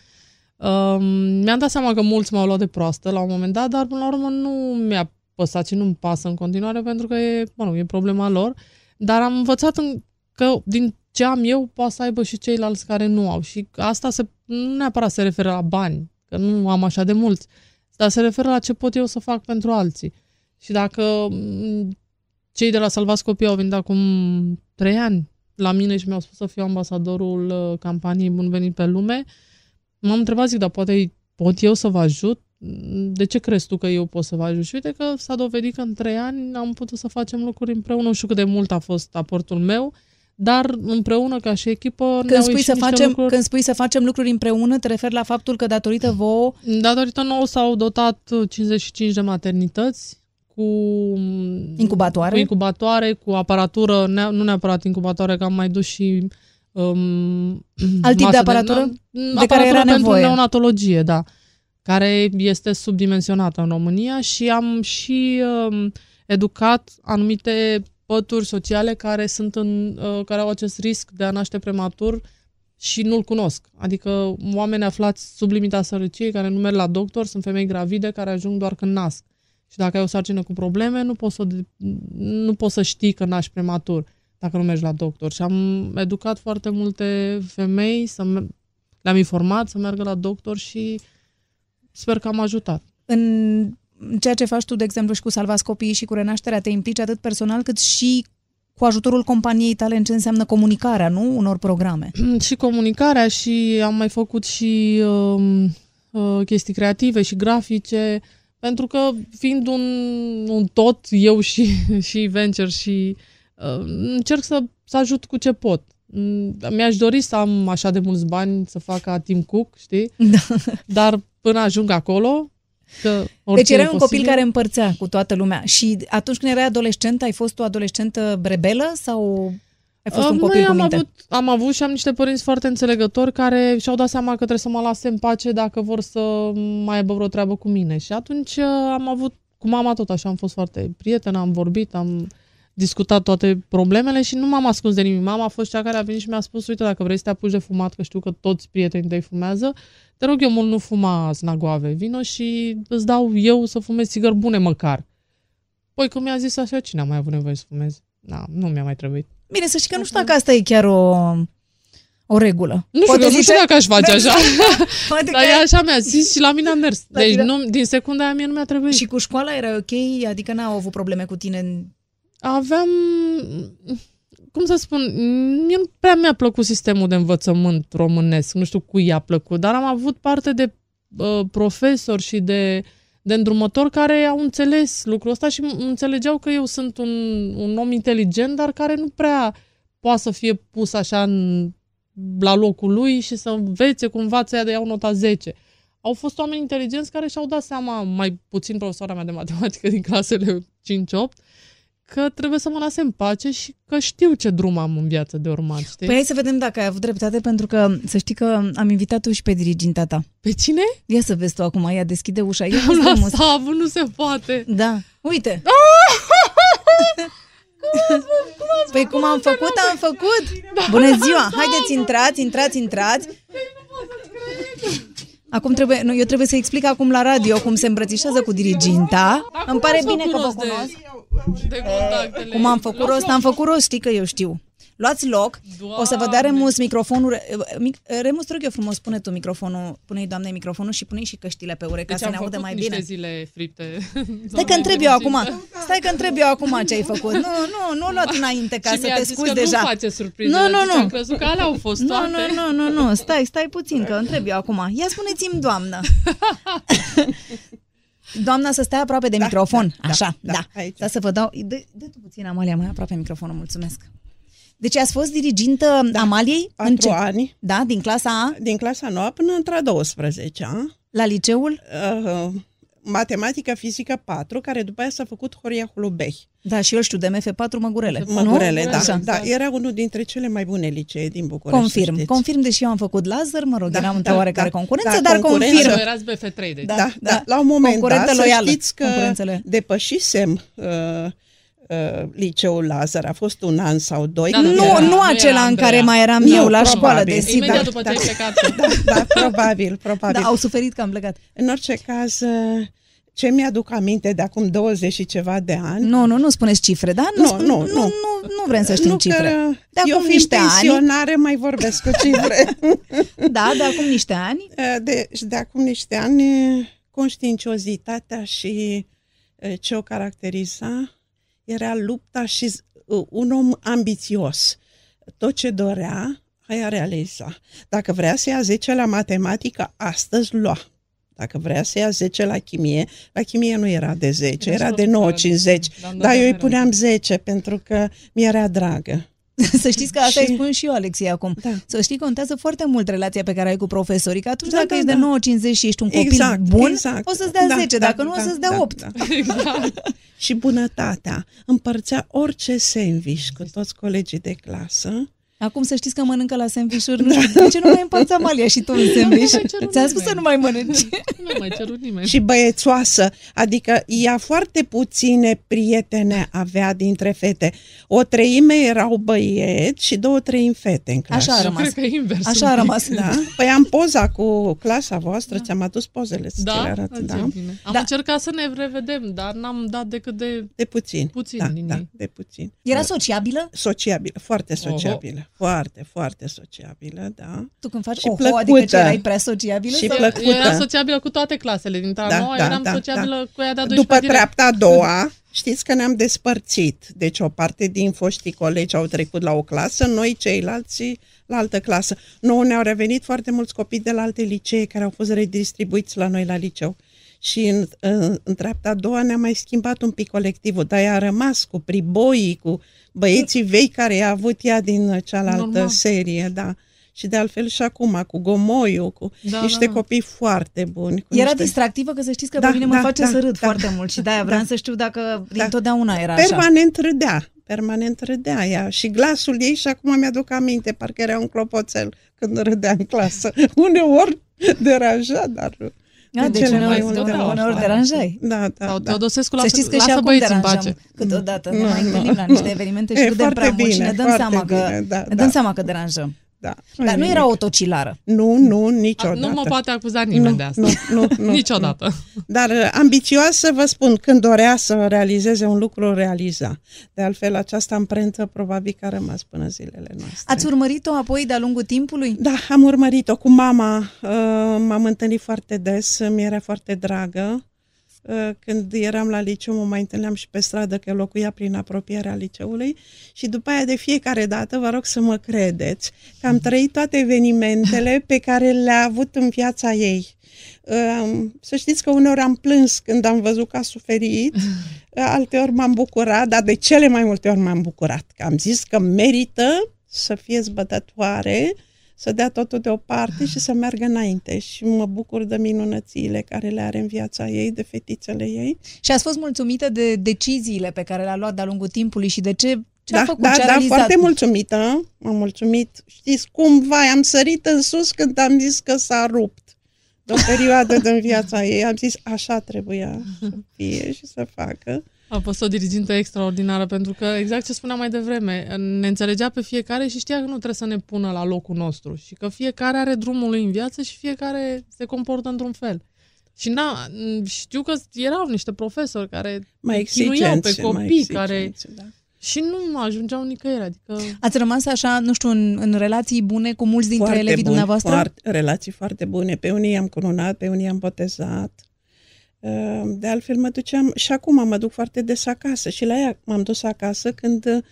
Um, mi-am dat seama că mulți m-au luat de proastă la un moment dat, dar până la urmă nu mi-a păsat și nu-mi pasă în continuare, pentru că e, bueno, e problema lor. Dar am învățat în, că din ce am eu poate să aibă și ceilalți care nu au. Și asta se... Nu neapărat se referă la bani, că nu am așa de mulți, dar se referă la ce pot eu să fac pentru alții. Și dacă cei de la Salvați Copii au venit acum trei ani la mine și mi-au spus să fiu ambasadorul campaniei Bun Venit pe Lume, m-am întrebat, zic, dar poate pot eu să vă ajut? De ce crezi tu că eu pot să vă ajut? Și uite că s-a dovedit că în trei ani am putut să facem lucruri împreună. Nu știu cât de mult a fost aportul meu, dar împreună ca și echipă când spui, să facem, lucruri... când spui să facem lucruri împreună, te referi la faptul că datorită vouă... Datorită nouă s-au dotat cincizeci și cinci de maternități cu incubatoare, cu, incubatoare, cu aparatură, ne nu neapărat incubatoare, că am mai dus și um, alt tip de aparatură, de, de aparatură care era pentru nevoie. Neonatologie, da, care este subdimensionată în România, și am și um, educat anumite pături sociale care sunt în, uh, care au acest risc de a naște prematur și nu-l cunosc. Adică oameni aflați sub limita sărăciei care nu merg la doctor, sunt femei gravide care ajung doar când nasc. Și dacă ai o sarcină cu probleme, nu poți să, nu poți să știi că naști prematur dacă nu mergi la doctor. Și am educat foarte multe femei, să le-am informat să meargă la doctor și sper că am ajutat. În ceea ce faci tu, de exemplu, și cu Salvați Copiii și cu Renașterea, te implici atât personal cât și cu ajutorul companiei tale în ce înseamnă comunicarea, nu? Unor programe. Și comunicarea, și am mai făcut și uh, uh, chestii creative și grafice. Pentru că, fiind un, un tot, eu și, și venture, și uh, încerc să, să ajut cu ce pot. Mi-aș dori să am așa de mulți bani, să fac ca Tim Cook, știi? Da. Dar până ajung acolo... Că deci erai un copil care împărțea cu toată lumea. Și atunci când erai adolescent, ai fost o adolescentă rebelă sau... Ai fost un copil am, avut, am avut și am niște părinți foarte înțelegători care și-au dat seama că trebuie să mă lase în pace dacă vor să mai aibă vreo treabă cu mine. Și atunci am avut, cu mama tot așa, am fost foarte prietenă, am vorbit, am discutat toate problemele și nu m-am ascuns de nimic. Mama a fost cea care a venit și mi-a spus, uite, dacă vrei să te apuci de fumat, că știu că toți prietenii tăi fumează, te rog eu mult, nu fuma snagoave, vino și îți dau eu să fumezi țigări bune măcar. Păi când mi-a zis așa, cine a mai avut nevoie să fumezi? Na, nu mi-a mai trebuit. Bine, să știi că nu știu dacă asta e chiar o, o regulă. Nu știu, nu știu dacă aș face așa. Dar ea așa mi-a zis și la mine a mers. Deci nu, din secunda aia mie nu mi-a trebuit. Și cu școala era ok? Adică n-au avut probleme cu tine? Aveam... Cum să spun? Mie nu prea mi-a plăcut sistemul de învățământ românesc. Nu știu cui i-a plăcut. Dar am avut parte de uh, profesori și de... de îndrumători care au înțeles lucrul ăsta și înțelegeau că eu sunt un, un om inteligent, dar care nu prea poate să fie pus așa în, la locul lui și să învețe cumva să ia de iau nota zece. Au fost oameni inteligenți care și-au dat seama, mai puțin profesoara mea de matematică din clasele cinci opt, că trebuie să mă lase în pace și că știu ce drum am în viață de urmat. Știi? Păi hai să vedem dacă ai avut dreptate, pentru că să știi că am invitat-o și pe diriginta ta. Pe cine? Ia să vezi tu acum, ea deschide ușa. Ia la savă, nu se poate. Da, uite. cum, cum păi cum am făcut, am făcut. Bună ziua, haideți, intrați, intrați, intrați. Acum trebuie, nu, eu trebuie să explic acum la radio cum se îmbrățișează cu diriginta. Acum îmi pare bine că vă cunosc. De contactele. Cum am făcut rost, am făcut rost, știi că eu știu. Luați loc, Doamne. O să vă dea Remus microfonul. Remus, trec eu frumos, pune tu microfonul, pune-i, Doamne, microfonul și pune-i și căștile pe ureca, deci să ne audă mai bine. Zile fripte. Stai că întreb eu acum, stai că întreb eu acum ce ai făcut. Nu, nu, nu luat înainte ca și să te scuzi deja. Nu face surprize. Nu, nu, nu. Am crezut că alea au fost toate. Nu, nu, nu, nu, stai, stai puțin că întreb eu acum. Ia spuneți-mi, doamnă. Doamna, să stai aproape de da, microfon. Da, așa, da. Da. Da, să vă dau... Dă, dă tu puțin, Amalia, mai aproape microfonul, mulțumesc. Deci ați fost dirigintă da. Amaliei? Patru în ce? ani. Da, din clasa A? Din clasa nouă până într-a douăsprezecea. La liceul? Uh, Matematică Fizică patru, care după aia s-a făcut Horia Hulubei. Da, și eu știu, de M F patru Măgurele. Măgurele, da, da. Da. Era unul dintre cele mai bune licee din București. Confirm, confirm, deși eu am făcut Lazăr, mă rog, da, eram într-o da, oarecare da, concurență, da, dar concurență. confirm. Erați B F trei, deci. Da, da, da, la un moment dat, să știți că depășisem... Uh, liceul Lazăr, a fost un an sau doi. Da, nu, nu, era, nu acela nu în care mai eram nu, eu la probabil. Școală, desigur. Imediat după da, ce ai plecat. Da, da, probabil, probabil. Da, au suferit că am plecat. În orice caz, ce mi-aduc aminte de acum douăzeci și ceva de ani... Nu, nu, nu spuneți cifre, da? Nu, nu, nu. Nu, nu, nu vrem să știm nu cifre. De eu acum niște pensionare ani... mai vorbesc cu cifre. Da, de acum niște ani. Deci, de acum niște ani, conștiinciozitatea și ce o caracteriza... Era lupta și un om ambițios. tot ce dorea, aia realiza. Dacă vrea să ia zece la matematică, astăzi lua. Dacă vrea să ia zece la chimie, la chimie nu era de zece, era de nouă cincizeci, dar eu îi puneam zece pentru că mi-era dragă. Să știți că asta și... îi spun și eu, Alexia, acum. Da. Să știi, contează foarte mult relația pe care ai cu profesorii, că atunci da, dacă da, ești da. de nouă cincizeci și ești un copil exact, bun, exact. o să-ți dea da, zece, da, dacă da, nu da, o să-ți dea da, opt. Da, da. Exact. Și bunătatea. Împărțea orice sandwich cu toți colegii de clasă. Acum să știți că mănâncă la sandvișuri, nu știu de ce nu mai împarți, Amalia, și tu un sandviș. Ți-am spus să nu mai mănânci. Nu mai cerut nimeni. Și băiețoasă, adică ea foarte puține prietene avea dintre fete. O treime erau băieți și două treimi fete în clasă. Așa a rămas. Cred că invers. Așa a rămas, da. Păi am poza cu clasa voastră, da. Ți-am adus pozele să da? le arăt. Da? Am da. încercat să ne revedem, dar n-am dat decât de, de puțin. puțin da, din da, de puțin. Era sociabilă? Sociabilă, foarte sociabilă. Oho. Foarte, foarte sociabilă, da. Tu când faci și oho, plăcută. Adică ce erai prea sociabilă? Și plăcută. Eu eram sociabilă cu toate clasele din ta da, nouă, da, eram da, sociabilă da. cu ea de a doisprezecea. După treapta a doua, știți că ne-am despărțit. Deci o parte din foștii colegi au trecut la o clasă, noi ceilalți la altă clasă. Nouă ne-au revenit foarte mulți copii de la alte licee care au fost redistribuiți la noi la liceu. Și în, în, în treapta a doua ne-a mai schimbat un pic colectivul, dar ea a rămas cu priboii, cu băieții vei care i-a avut ea din cealaltă Normal. serie, da. Și de altfel și acum, cu Gomoiu, cu da, niște da. copii foarte buni. Cu era niște... distractivă, că să știți că da, pe mine da, mă face da, să râd da, foarte da, mult și de-aia vreau da, să știu dacă da. întotdeauna era așa. Permanent râdea. Permanent râdea ea și glasul ei și acum mi-aduc aminte, parcă era un clopoțel când râdea în clasă. Uneori deranja, dar... Da, deci uneori, uneori deranjai. Da, da, Sau Teodosescu da. lasă, să știți că lasă și acum deranjăm câteodată. Ne mai întâlnim la niște evenimente și râdem prea mult și ne dăm seama bine, că, da, ne dăm da. seama că deranjăm. Da, Dar nu era autocilară. Nu, nu, niciodată. Nu mă poate acuza nimeni nu, de asta. Nu, nu, nu, niciodată. Dar ambițioasă, vă spun, când dorea să realizeze un lucru, o realiza. De altfel, această amprentă probabil că a rămas până zilele noastre. Ați urmărit-o apoi de-a lungul timpului? Da, am urmărit-o cu mama. M-am întâlnit foarte des, mi-era foarte dragă. Când eram la liceu, mă mai întâlneam și pe stradă, că locuia prin apropierea liceului și după aia de fiecare dată, vă rog să mă credeți, că am trăit toate evenimentele pe care le-a avut în viața ei. Să știți că uneori am plâns când am văzut că a suferit, alteori m-am bucurat, dar de cele mai multe ori m-am bucurat, că am zis că merită să fie zbătătoare, să dea totul deoparte și să meargă înainte. Și mă bucur de minunățiile care le are în viața ei, de fetițele ei. Și ați fost mulțumită de deciziile pe care le-a luat de-a lungul timpului și de ce, ce da, a făcut, da, ce a realizat? Da, foarte mulțumită. M-am mulțumit. Știți, cumva am sărit în sus când am zis că s-a rupt. De o perioadă din viața ei am zis așa trebuia să fie și să facă. A fost o dirigintă extraordinară, pentru că, exact ce spuneam mai devreme, ne înțelegea pe fiecare și știa că nu trebuie să ne pună la locul nostru și că fiecare are drumul lui în viață și fiecare se comportă într-un fel. Și na, știu că erau niște profesori care mai chinuiau pe copii, care... Da. Și nu ajungeau nicăieri. Adică... Ați rămas așa, nu știu, în, în relații bune cu mulți dintre foarte elevii bun, dumneavoastră? Foarte, relații foarte bune. Pe unii i-am cununat, pe unii i-am botezat. De altfel mă duceam, și acum mă duc foarte des acasă și la ea m-am dus acasă când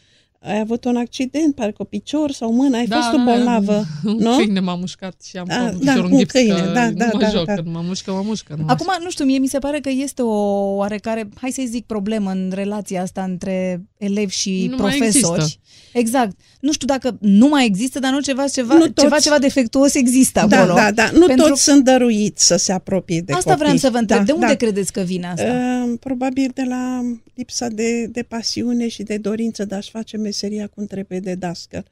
ai avut un accident, parcă picior sau mâna, ai da, fost o bolnavă, un nu? Un câine m-a mușcat și am da, pus da, un gips câine, că da, nu da, mă da, joc, da. când mă mușcă, mă mușcă. Nu acum, nu știu, mie mi se pare că este o oarecare, hai să-i zic, problemă în relația asta între elevi și nu profesori. Exact. Nu știu dacă nu mai există, dar nu ceva, ceva, nu toți, ceva, ceva defectuos există acolo. Da, da, da. Nu pentru... toți sunt dăruiți să se apropie de asta copii. Asta vreau să vă întreb. Da, de unde da. credeți că vine asta? Uh, probabil de la lipsa de, de pasiune și de dorință de a-și face meseria cum trebuie de dascăl.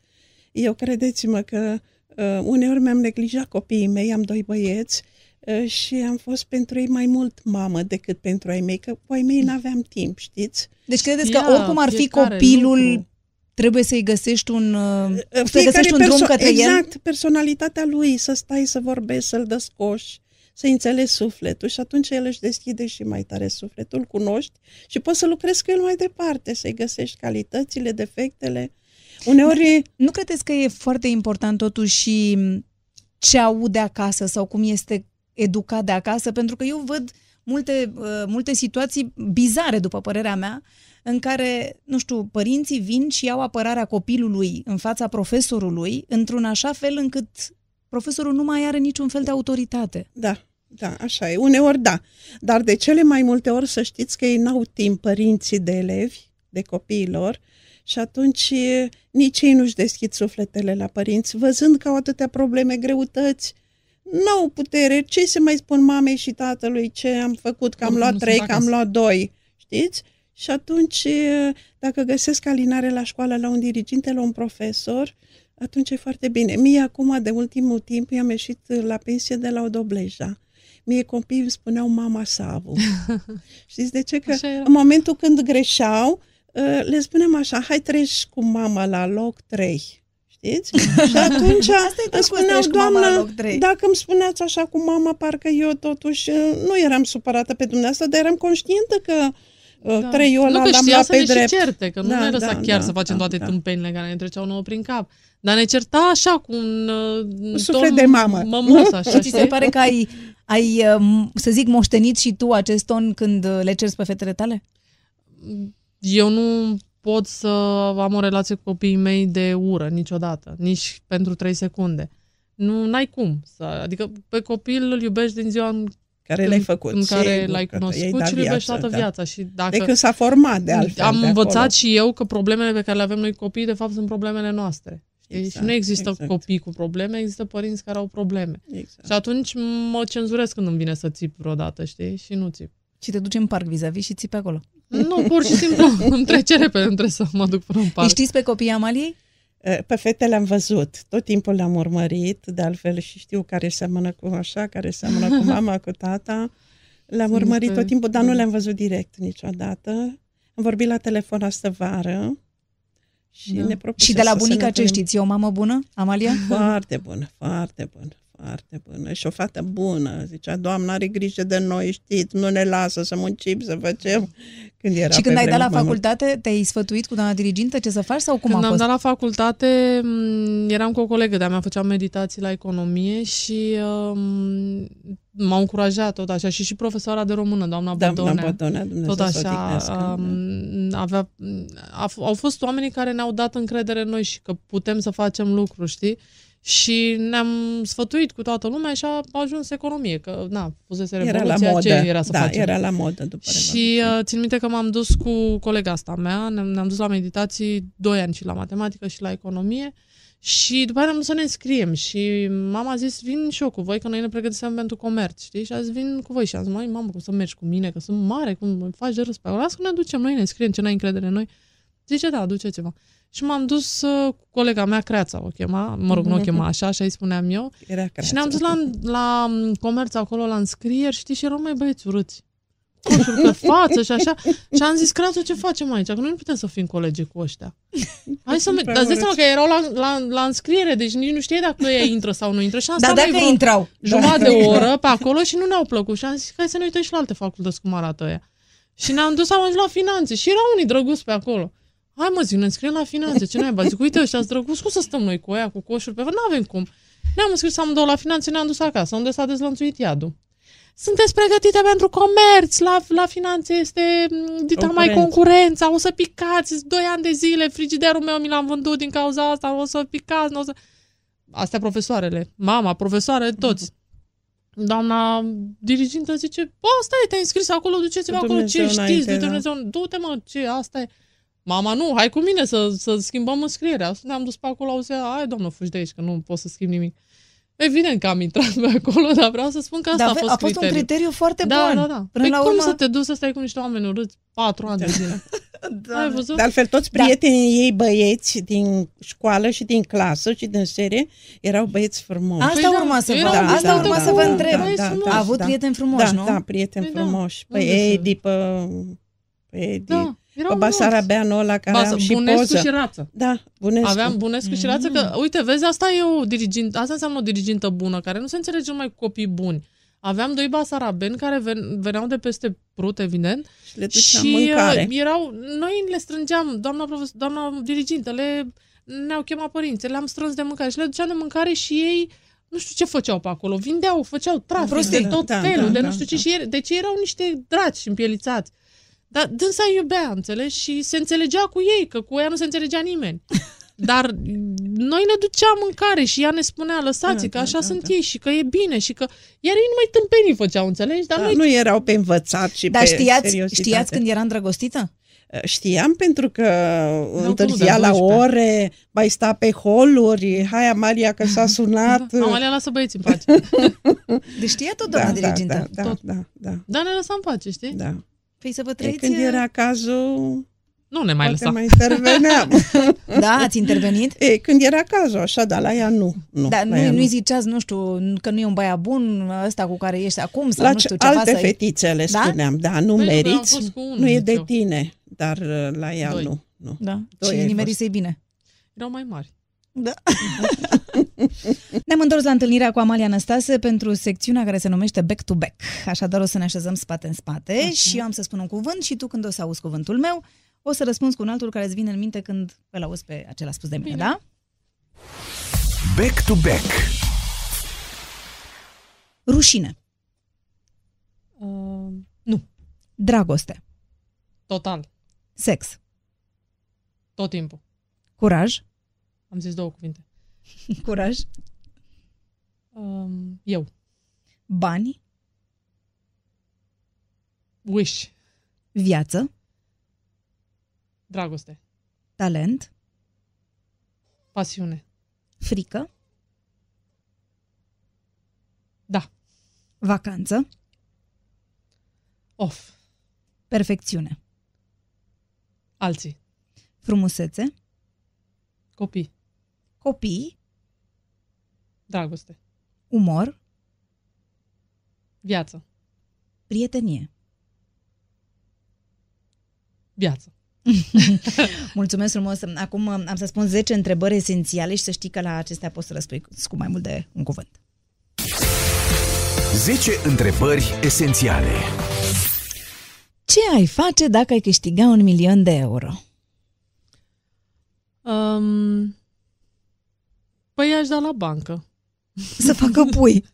Eu credeți-mă că uh, uneori mi-am neglijat copiii mei, am doi băieți uh, și am fost pentru ei mai mult mamă decât pentru ai mei, că cu ai mei n-aveam timp, știți? Deci credeți Ia, că oricum ar fi copilul... Lucru. Trebuie să-i găsești un, să găsești un drum către exact, el. Exact, personalitatea lui, să stai, să vorbești, să-l descoși, să-i înțelegi sufletul și atunci el își deschide și mai tare sufletul, îl cunoști și poți să lucrezi cu el mai departe, să-i găsești calitățile, defectele. Uneori... Da, nu credeți că e foarte important totuși ce aude acasă sau cum este educat de acasă? Pentru că eu văd multe, uh, multe situații bizare, după părerea mea, în care, nu știu, părinții vin și iau apărarea copilului în fața profesorului, într-un așa fel încât profesorul nu mai are niciun fel de autoritate. Da, da, așa e. Uneori da. Dar de cele mai multe ori să știți că ei n-au timp, părinții de elevi, de copiilor, și atunci nici ei nu-și deschid sufletele la părinți, văzând că au atâtea probleme, greutăți, n-au putere, ce se mai spun mamei și tatălui, ce am făcut, că am luat trei, că am luat doi, știți? Și atunci, dacă găsesc alinare la școală, la un diriginte, la un profesor, atunci e foarte bine. Mie acum, de ultimul timp, i-am ieșit la pensie de la Odobleja. Mie copiii îmi spuneau mama Savu. Știți de ce? Că în momentul când greșeau, le spunem așa, hai treci cu mama la loc trei. Știți? Și atunci îmi spuneau, doamnă, dacă îmi spuneați așa cu mama, parcă eu totuși nu eram supărată pe dumneavoastră, dar eram conștientă că da. trei eu ăla l-am luat pe drept. Certe, că da, nu ne lăsa da, chiar da, să facem da, toate da. tâmpenile care ne treceau nouă prin cap. Dar ne certa așa cu un, un suflet de mamă. Mămos, așa, și ți se pare că ai, ai, să zic, moștenit și tu acest ton când le ceri pe fetele tale? Eu nu pot să am o relație cu copiii mei de ură niciodată, nici pentru trei secunde. Nu, n-ai cum. Să, adică pe copil îl iubești din ziua în care l-ai făcut, în care l-ai cunoscut și îl iubești toată viața. Și dacă de când s-a format, de altfel. Am învățat și eu că problemele pe care le avem noi copii, de fapt, sunt problemele noastre. Exact, și nu există exact. copii cu probleme, există părinți care au probleme. Exact. Și atunci mă cenzurez când îmi vine să țip vreodată, știi? Și nu țip. Și te duci în parc vis-a-vis și țipi acolo. Nu, pur și simplu, îmi trece repede, îmi trebuie să mă duc până în parc. Știți pe copiii Amaliei? Pe fete le-am văzut, tot timpul le-am urmărit, de altfel și știu care seamănă cu așa, care seamănă cu mama, cu tata. Le-am urmărit tot timpul, dar nu le-am văzut direct niciodată. Am vorbit la telefon astă vară. Și, da. ne și de la bunica ce știți? E o mamă bună, Amalia? Foarte bună, foarte bună. Foarte bună. Și o fată bună. Zicea, doamna are grijă de noi, știți, nu ne lasă să muncim, să facem. Când era și când ai dat la facultate, te-ai sfătuit cu doamna dirigintă ce să faci sau cum a fost? Când am dat la facultate, eram cu o colegă de-a mea, făceam meditații la economie și um, m-a încurajat tot așa. Și și profesoara de română, doamna Bodonea. Tot așa. Um, avea, a, au fost oamenii care ne-au dat încredere în noi și că putem să facem lucruri, știi? Și ne-am sfătuit cu toată lumea și a ajuns economie, că na, fusese revoluția, ce era să da, facem. Era la modă după și uh, țin minte că m-am dus cu colega asta mea, ne-am dus la meditații doi ani și la matematică și la economie și după aia ne-am dus să ne înscriem și mama a zis, vin și eu cu voi, că noi ne pregătiseam pentru comerț, știi? Și a zis, vin cu voi și a zis, măi, mamă, cum să mergi cu mine, că sunt mare, cum faci de râs pe acolo, las că ne ducem, noi ne înscriem, ce n-ai încredere în noi. Zice, da, duceți-vă. Și m-am dus cu colega mea, Creața o chema, mă rog, nu o chema așa, așa îi spuneam eu. Era Creața. Și ne-am dus la, la comerț acolo, la înscrieri, știi, și erau mai băieți urâți. Coșuri pe față și așa. Și am zis, Creața, ce facem aici? Că noi nu putem să fim colegi cu ăștia. Hai să mergem. Dar îți dai seama că erau la, la, la înscriere, deci nici nu știai dacă ei intră sau nu intră. Și am stat da, dacă intrau. Jumătate de oră pe acolo și nu ne-au plăcut. Și am zis, hai să ne uităm și la alte facultăți cum arată ăia. Și ne-am dus, am ajuns la finanțe și erau unii drăguți pe acolo. Hai mă zic, ne înscriem la finanțe, ce n-ai bazi? Uite ăștia-s drăguți, cum să stăm noi cu aia, cu coșuri pe față? N-avem cum. Ne-am înscris amândouă la finanțe, ne-am dus acasă, unde s-a dezlănțuit iadul. Sunteți pregătite pentru comerț, la, la finanțe este dita mai concurența, o să picați, doi ani de zile, frigiderul meu mi l-am vândut din cauza asta, o să picați, n-o să... Astea profesoarele, mama, profesoare, toți. Doamna dirigintă zice, bă, stai, te-ai înscris acolo, duceți-vă acolo, ce știți, Dumnezeu, du-te mă, ce, asta e. Mama, nu, hai cu mine să, să schimbăm înscrierea. Ne-am dus pe acolo, auzea, hai, doamnă, fugi de aici, că nu pot să schimb nimic. Evident că am intrat pe acolo, dar vreau să spun că asta da, a fost a fost criteriu. un criteriu foarte da, bun. Da, da, da. Păi cum urmă... să te duci să stai cu niște oameni urâți patru ani de zile? Da. De altfel, toți prietenii da. ei băieți din școală și din clasă și din serie erau băieți frumoși. Asta păi urma da, să vă, da, asta da, urma da, să vă da, întreb. Da, da, da, a avut da, prieteni frumoși, da, nu? Da, prieteni frumoși. Pe Edi, pe Edi. Pe Basarabeanu ăla care Basa, am și Bunescu poză. și Rață. Da, Bunescu. Aveam Bunescu mm. și Rață că, uite, vezi, asta e o dirigintă, asta înseamnă o dirigintă bună, care nu se înțelege numai cu copii buni. Aveam doi basarabeni care veneau de peste Prut, evident, și, le și mâncare. erau, noi le strângeam, doamna, profesor, doamna dirigintă, le, ne-au chemat părinții, le-am strâns de mâncare și le duceam de mâncare și ei nu știu ce făceau pe acolo, vindeau, făceau trafic de tot da, felul, da, de da, nu știu da, ce, da. Și deci erau niște draci împielițați. Dar dânsa iubea, înțelegi? Și se înțelegea cu ei, că cu ea nu se înțelegea nimeni. Dar noi ne duceam mâncare și ea ne spunea, lăsați da, că așa da, sunt da. Ei și că e bine și că... Iar ei numai tâmpenii făceau, înțelegi? Dar da, noi... nu erau pe învățat și dar pe știați, seriozitate. Știați când era îndrăgostită? Știam pentru că da, întârzia la ore, mai sta pe holuri, hai Amalia că s-a sunat. Da, Amalia lasă băieți în pace. Deci știa tot doamna da, dirigintă. Da, da, da, da. Dar ne lăsa în pace, știi? Da. Păi să vă trăiți... Când era cazul... Nu ne mai poate lăsa. Mai interveneam. Da, ați intervenit? E, când era cazul, așa, dar la ea nu. nu dar nu-i nu ziceați, nu știu, că nu e un băiat bun ăsta cu care ești acum? Sau la nu știu, ceva alte să fetițe le spuneam, da, da nu păi meriți, nu, nu e de eu. Tine, dar la ea Doi. nu. nu. Da. Doi și nimerise-i bine. Erau mai mari. Da. Ne-am întors la întâlnirea cu Amalia Năstase pentru secțiunea care se numește Back to Back. Așadar o să ne așezăm spate în spate okay. și eu am să spun un cuvânt și tu când o să auzi cuvântul meu, o să răspunzi cu un altul care îți vine în minte când îl auzi pe acela spus de mine, bine. Da? Back to back. Rușine. Uh, nu. Dragoste. Total. Sex. Tot timpul. Curaj. Am zis două cuvinte. Curaj. Uh, eu. Bani. Wish. Viață. Dragoste. Talent. Pasiune. Frică. Da. Vacanță. Off. Perfecțiune. Alții. Frumusețe. Copii. Copii. Dragoste. Umor. Viață. Prietenie. Viață. Mulțumesc frumos. Acum am să spun zece întrebări esențiale și să știi că la acestea poți să răspui cu mai mult de un cuvânt. zece întrebări esențiale. Ce ai face dacă ai câștiga un milion de euro? Um, păi i-aș da la bancă. Să facă pui.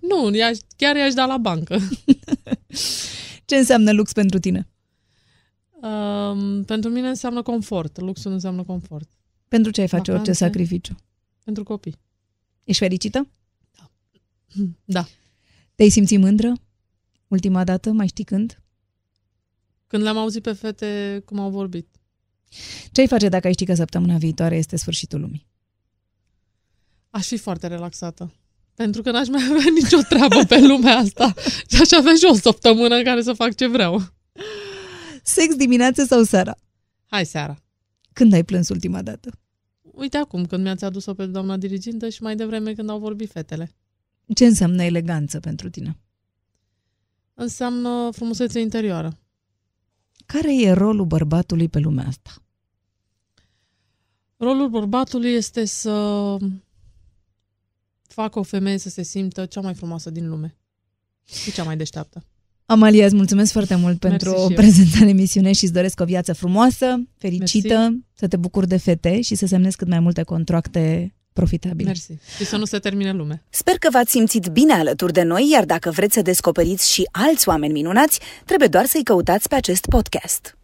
Nu, i-aș, chiar i-aș da la bancă. Ce înseamnă lux pentru tine? Um, pentru mine înseamnă confort. Luxul înseamnă confort. Pentru ce ai face vacanțe? Orice sacrificiu? Pentru copii. Ești fericită? Da. Da. Te-ai simțit mândră? Ultima dată? Mai știi când? Când le-am auzit pe fete cum au vorbit. Ce ai face dacă ai ști că săptămâna viitoare este sfârșitul lumii? Aș fi foarte relaxată. Pentru că n-aș mai avea nicio treabă pe lumea asta. Și aș avea și o săptămână în care să fac ce vreau. Sex dimineața sau seara? Hai seara. Când ai plâns ultima dată? Uite acum, când mi-ați adus-o pe doamna dirigintă și mai devreme când au vorbit fetele. Ce înseamnă eleganță pentru tine? Înseamnă frumusețe interioară. Care e rolul bărbatului pe lumea asta? Rolul bărbatului este să facă o femeie să se simtă cea mai frumoasă din lume și cea mai deșteaptă. Amalia, îți mulțumesc foarte mult pentru prezentarea emisiunii și îți doresc o viață frumoasă, fericită, Merci. Să te bucuri de fete și să semnezi cât mai multe contracte profitabile. Mersi. Și să nu se termine lumea. Sper că v-ați simțit bine alături de noi, iar dacă vreți să descoperiți și alți oameni minunați, trebuie doar să-i căutați pe acest podcast.